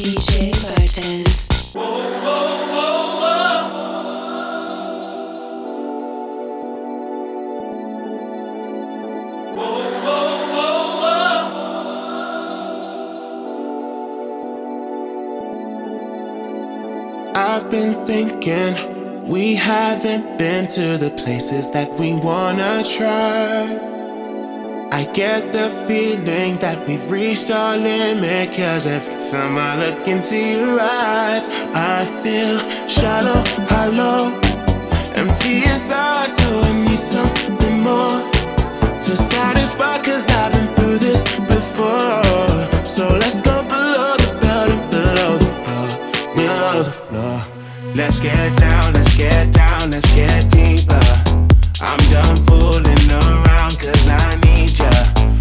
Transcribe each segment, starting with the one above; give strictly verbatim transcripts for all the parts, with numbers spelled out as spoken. D J Bartez. Whoa, whoa, whoa, whoa. Whoa, whoa, whoa, whoa. I've been thinking we haven't been to the places that we wanna try. I get the feeling that we've reached our limit, cause every time I look into your eyes I feel shallow, hollow, empty inside. So I need something more to satisfy, cause I've been through this before. So let's go below the belt, below the floor, below the floor. Let's get down, let's get down, let's get deeper. I'm done fooling around, cause I need ya.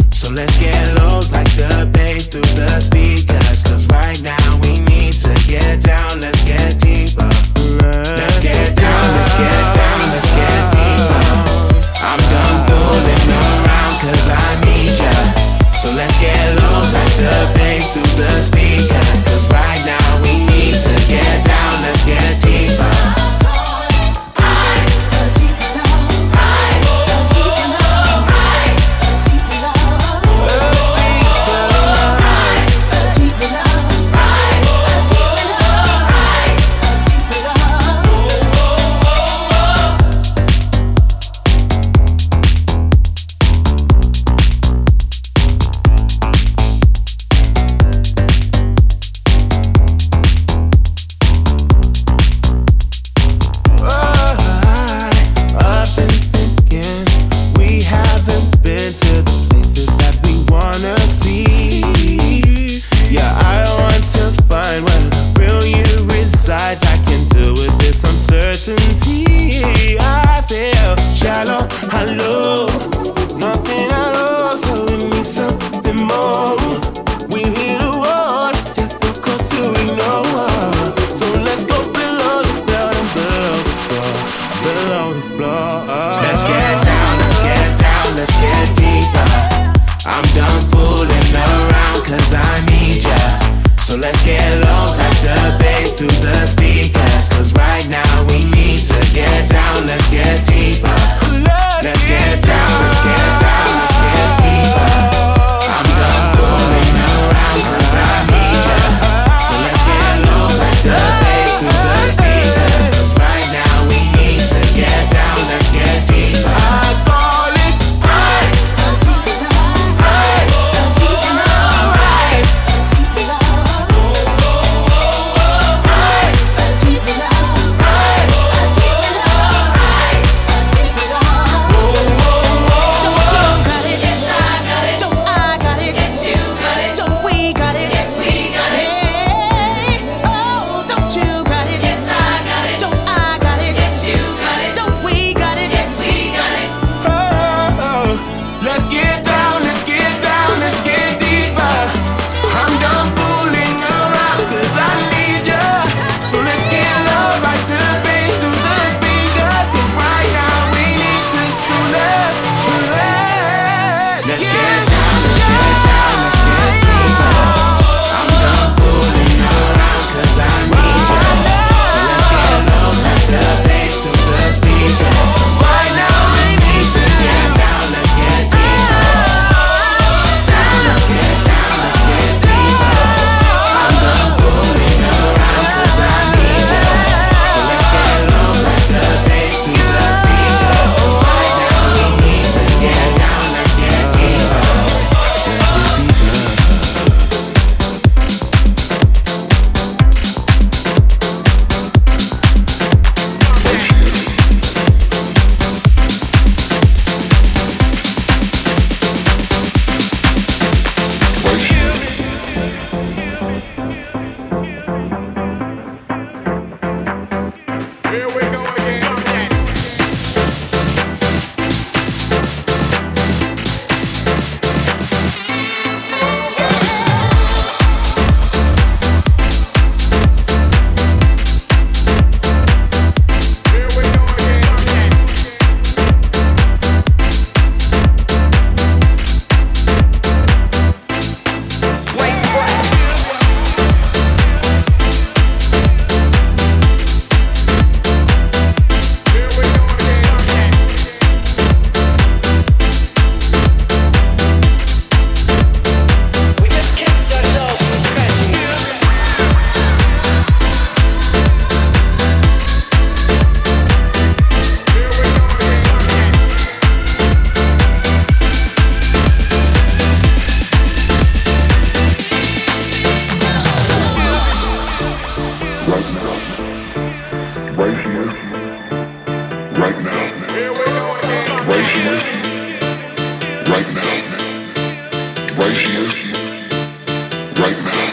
So let's get low like the bass through the speakers, cause right now we need to get down, let's get deeper. Let's get down, let's get down, let's get deeper. I'm done fooling around, cause I need ya. So let's get low like the bass through the speakers, cause right now we need to get down, let's get deeper. right here, right now, right here, right now, right here, right now, right here. Right now.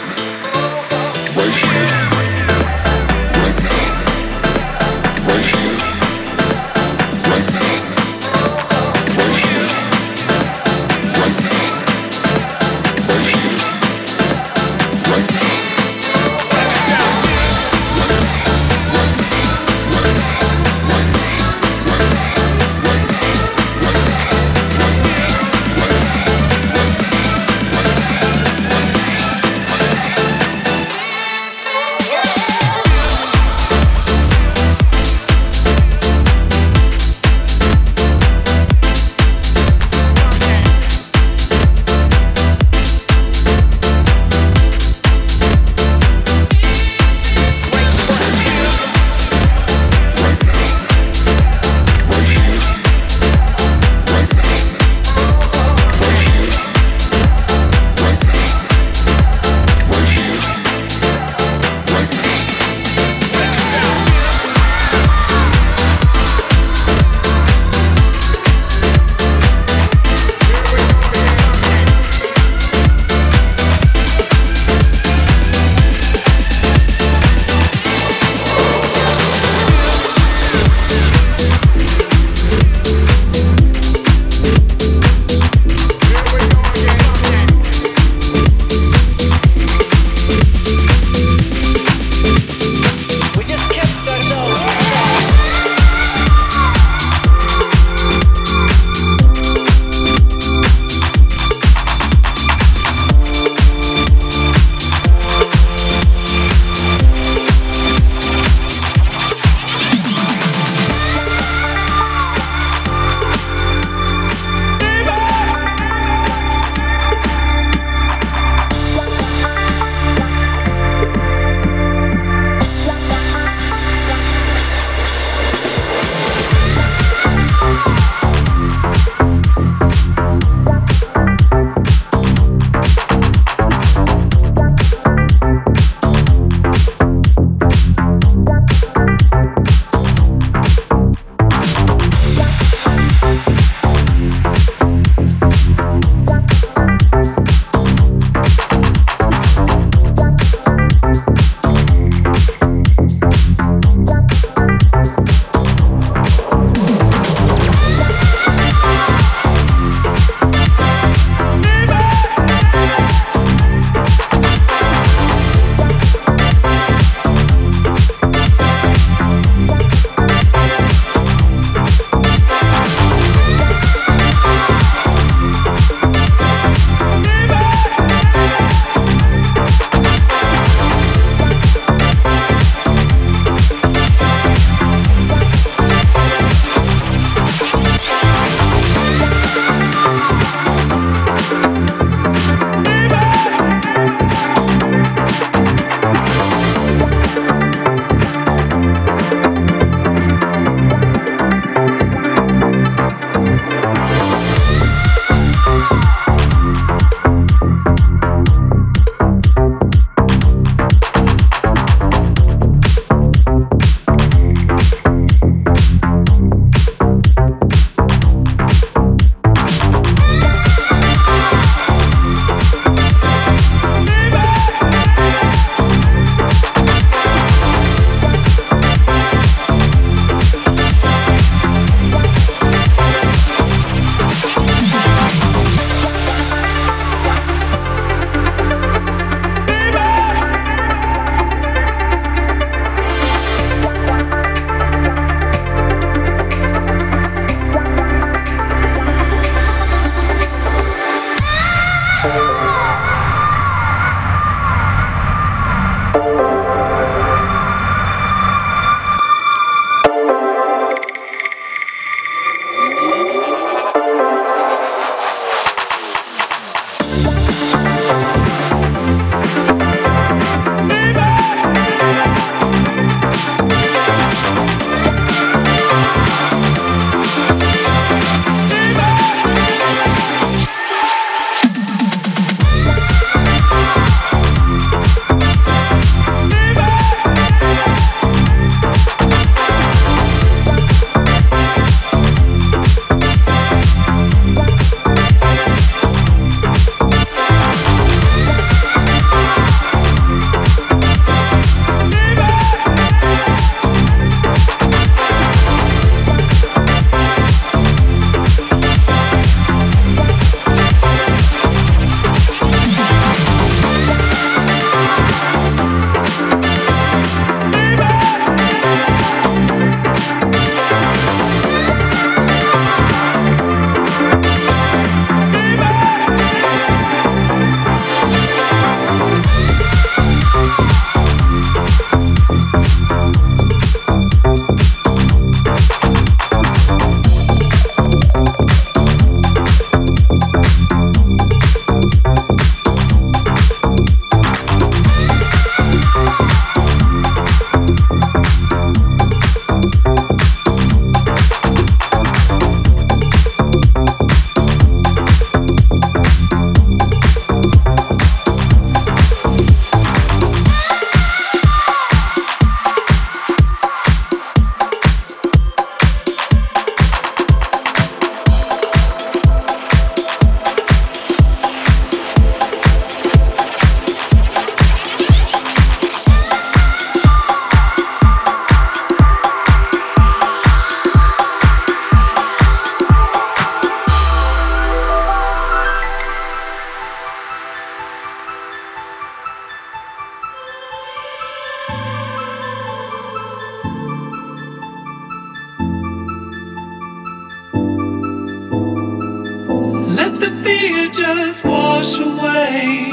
could just wash away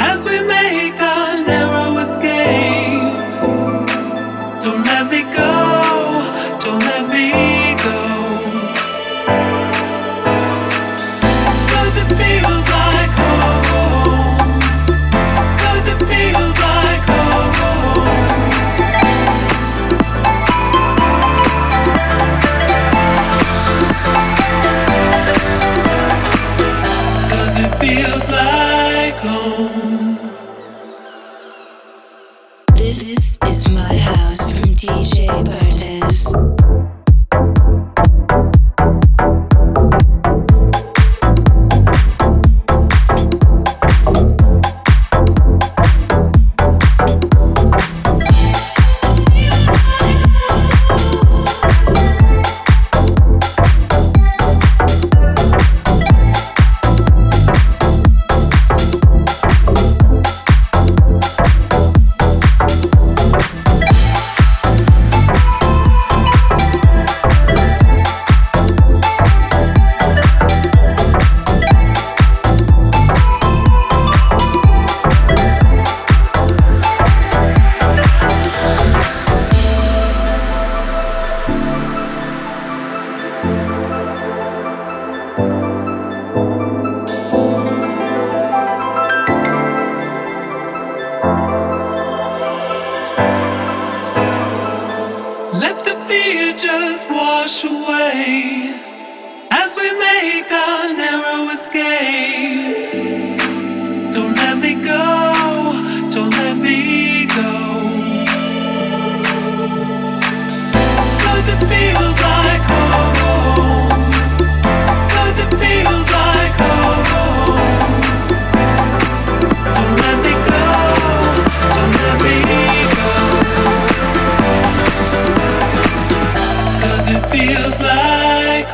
as we make our narrow escape. Don't let me go, don't let me go, 'cause it feels like home, 'cause it feels like home, 'cause it feels like home. This is my house from D J Bartez. Let the fear just wash away as we make our narrow escape. Don't let me go, don't let me go, 'cause it feels like home, 'cause it feels like home. Don't let me go, don't let me go, feels like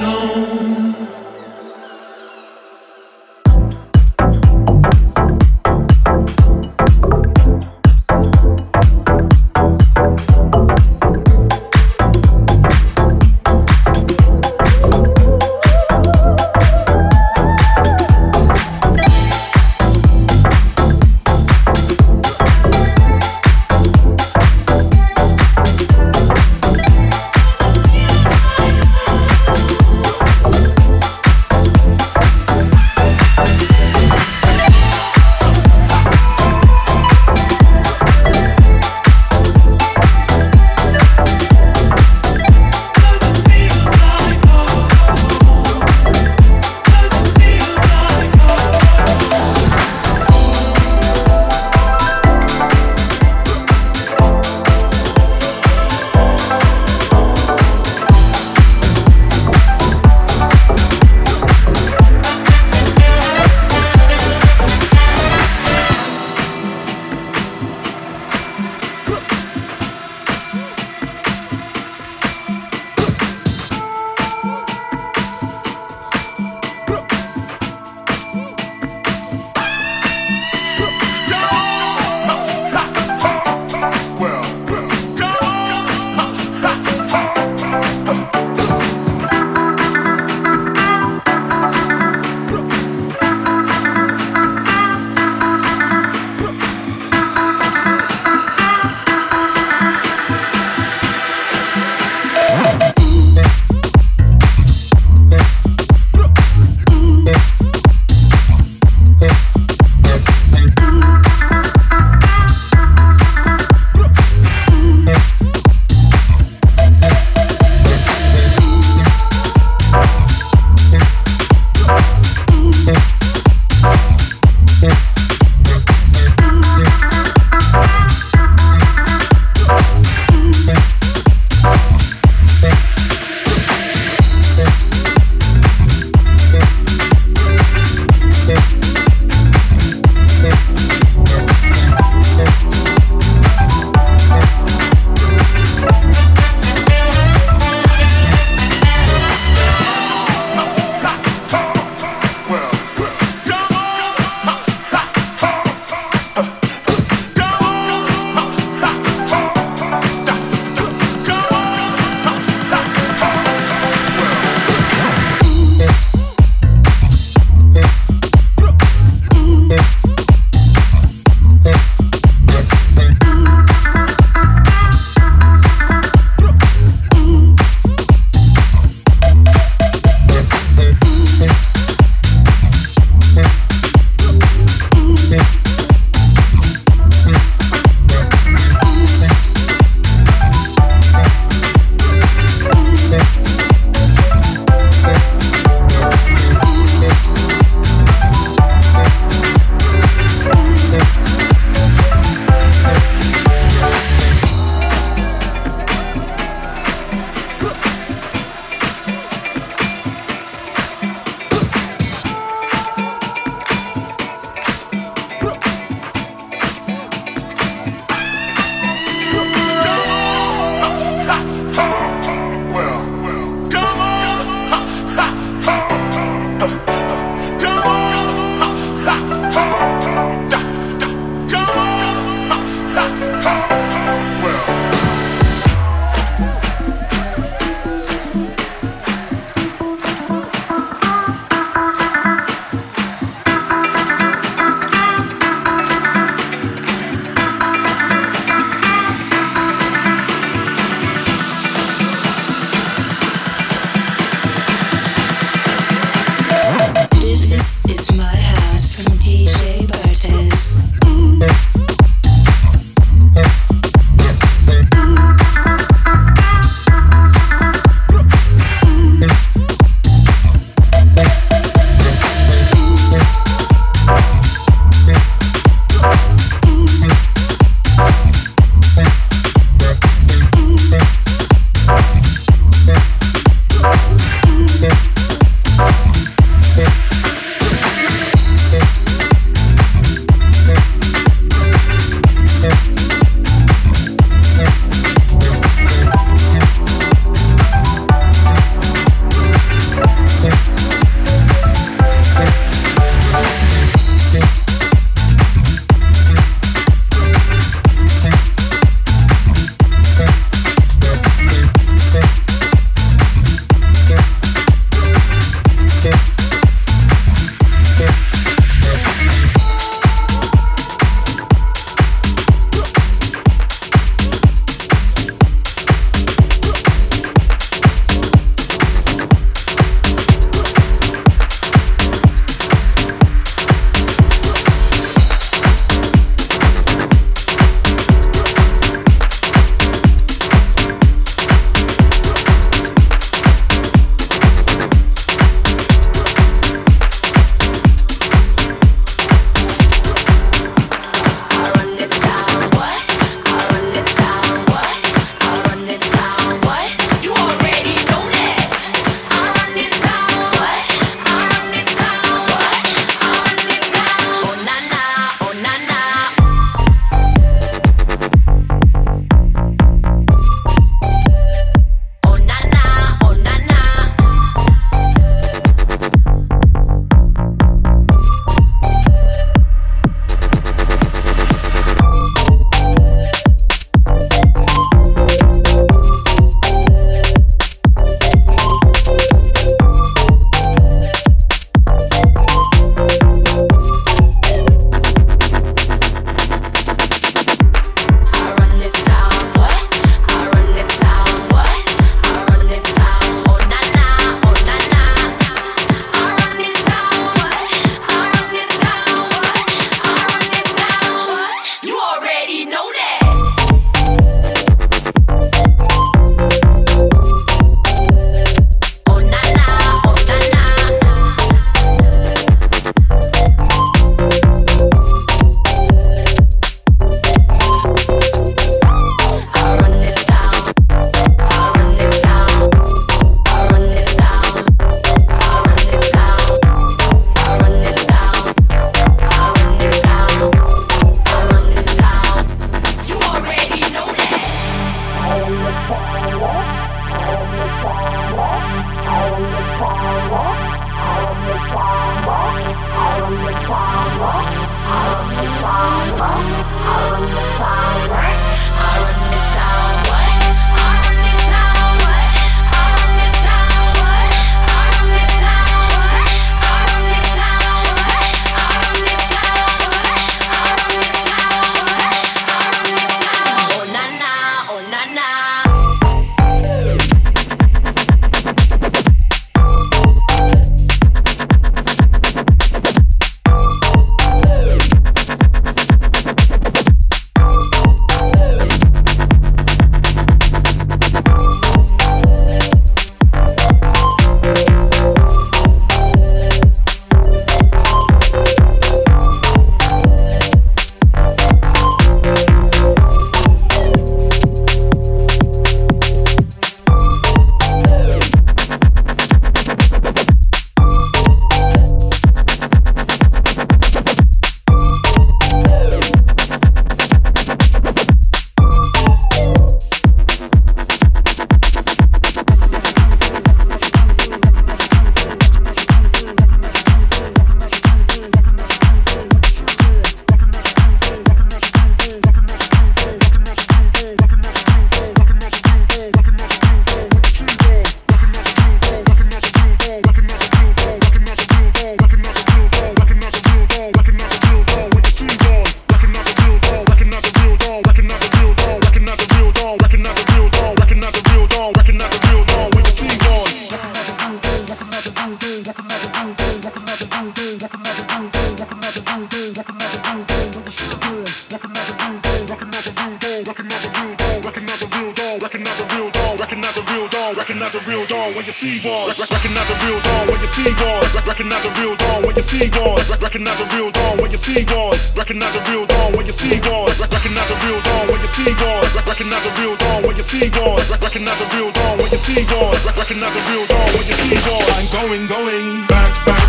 dog, recognize a real dog, recognize a real dog, recognize a real dog, recognize a real dog, recognize a real dog when you see one. Recognize a real dog when you see one. Recognize a real dog when you see one. Recognize a real dog when you see one. Recognize a real dog when you see one. Recognize a real dog when you see one. Recognize a real dog when you see one. Recognize a real dog when you see one. Recognize a real dog when you see one. I'm going, going back, back.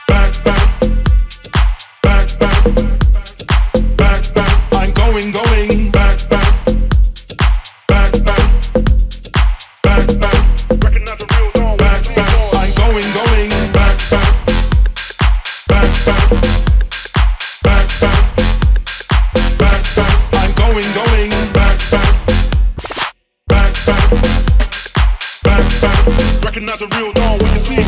Going back, back, back, back, back, back. Recognize the real dog, back, back. I'm going, going back, back, back, back, back, back, back, back. I'm going, going back, back, back, back, back, back. Recognize the real dog when you see it.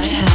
Got it.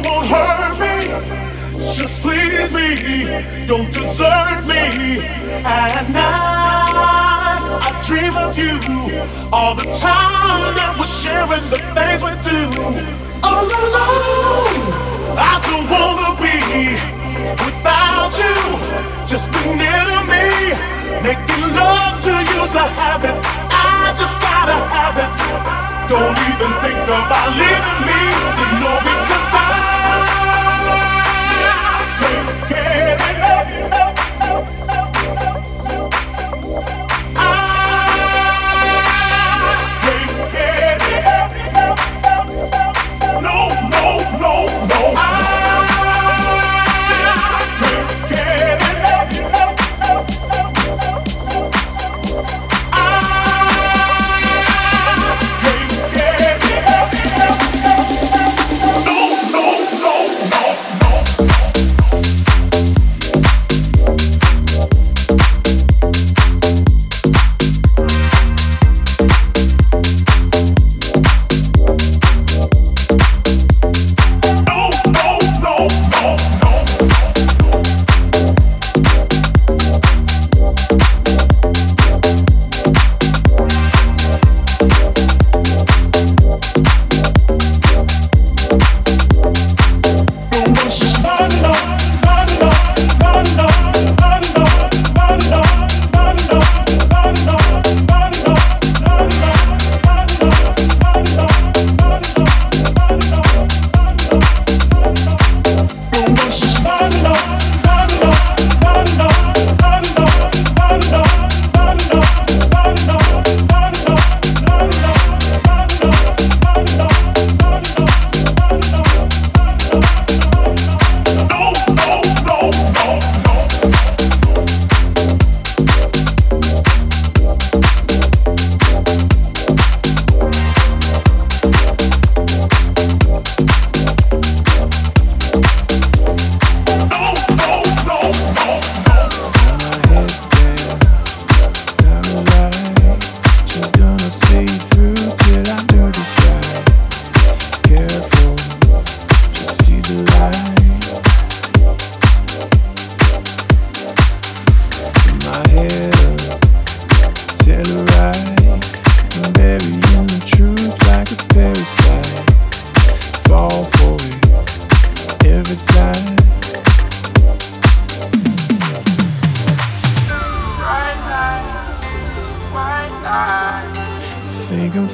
won't hurt me. Just please me. Don't desert me. At night, I dream of you all the time. That we're sharing the things we do. All alone, I don't wanna be without you. Just be near to me, making love to you's a habit. I just gotta have it. Don't even think about leaving me, you know, because I can't get it. I can't get it. No, no, no, no. I can't get it. I can't get it. No, no, no, no,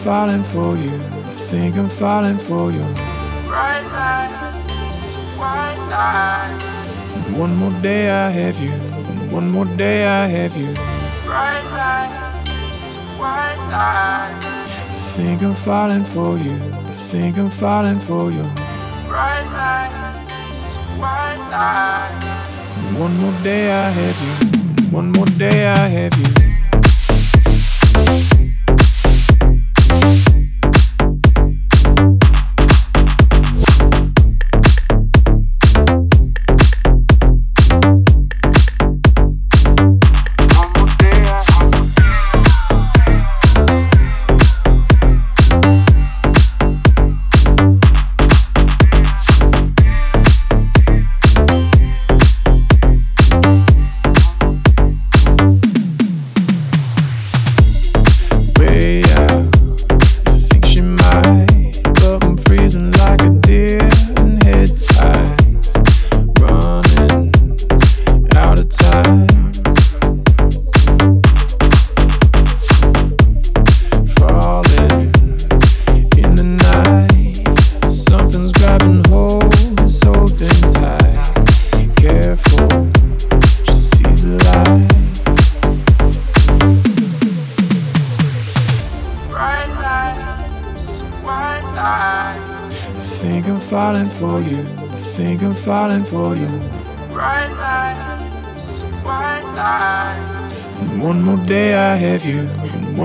falling for you. Bright lights, white lights. One more day I have you. One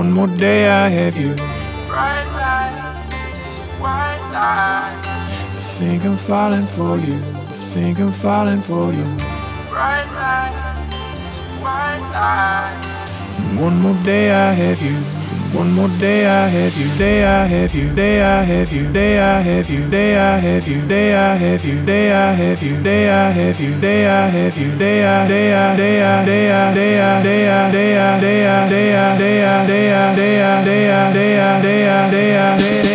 more day I have you. think I'm falling for you. Bright lights, white lights. One more day I have you. One more day I have you. Day I have you. Day I have you. Day I have you. Day I have you. Day I have you. Day I have you. Day I have you. Day I have you. Day I. Day I. Day I. Day I. Day I. Day I. Day I. Day I. Day I. Day I. Day I. Day I. Day I. Day I. Day I. Day I. Day I.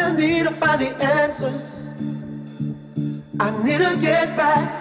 I need to find the answers. I need to get back.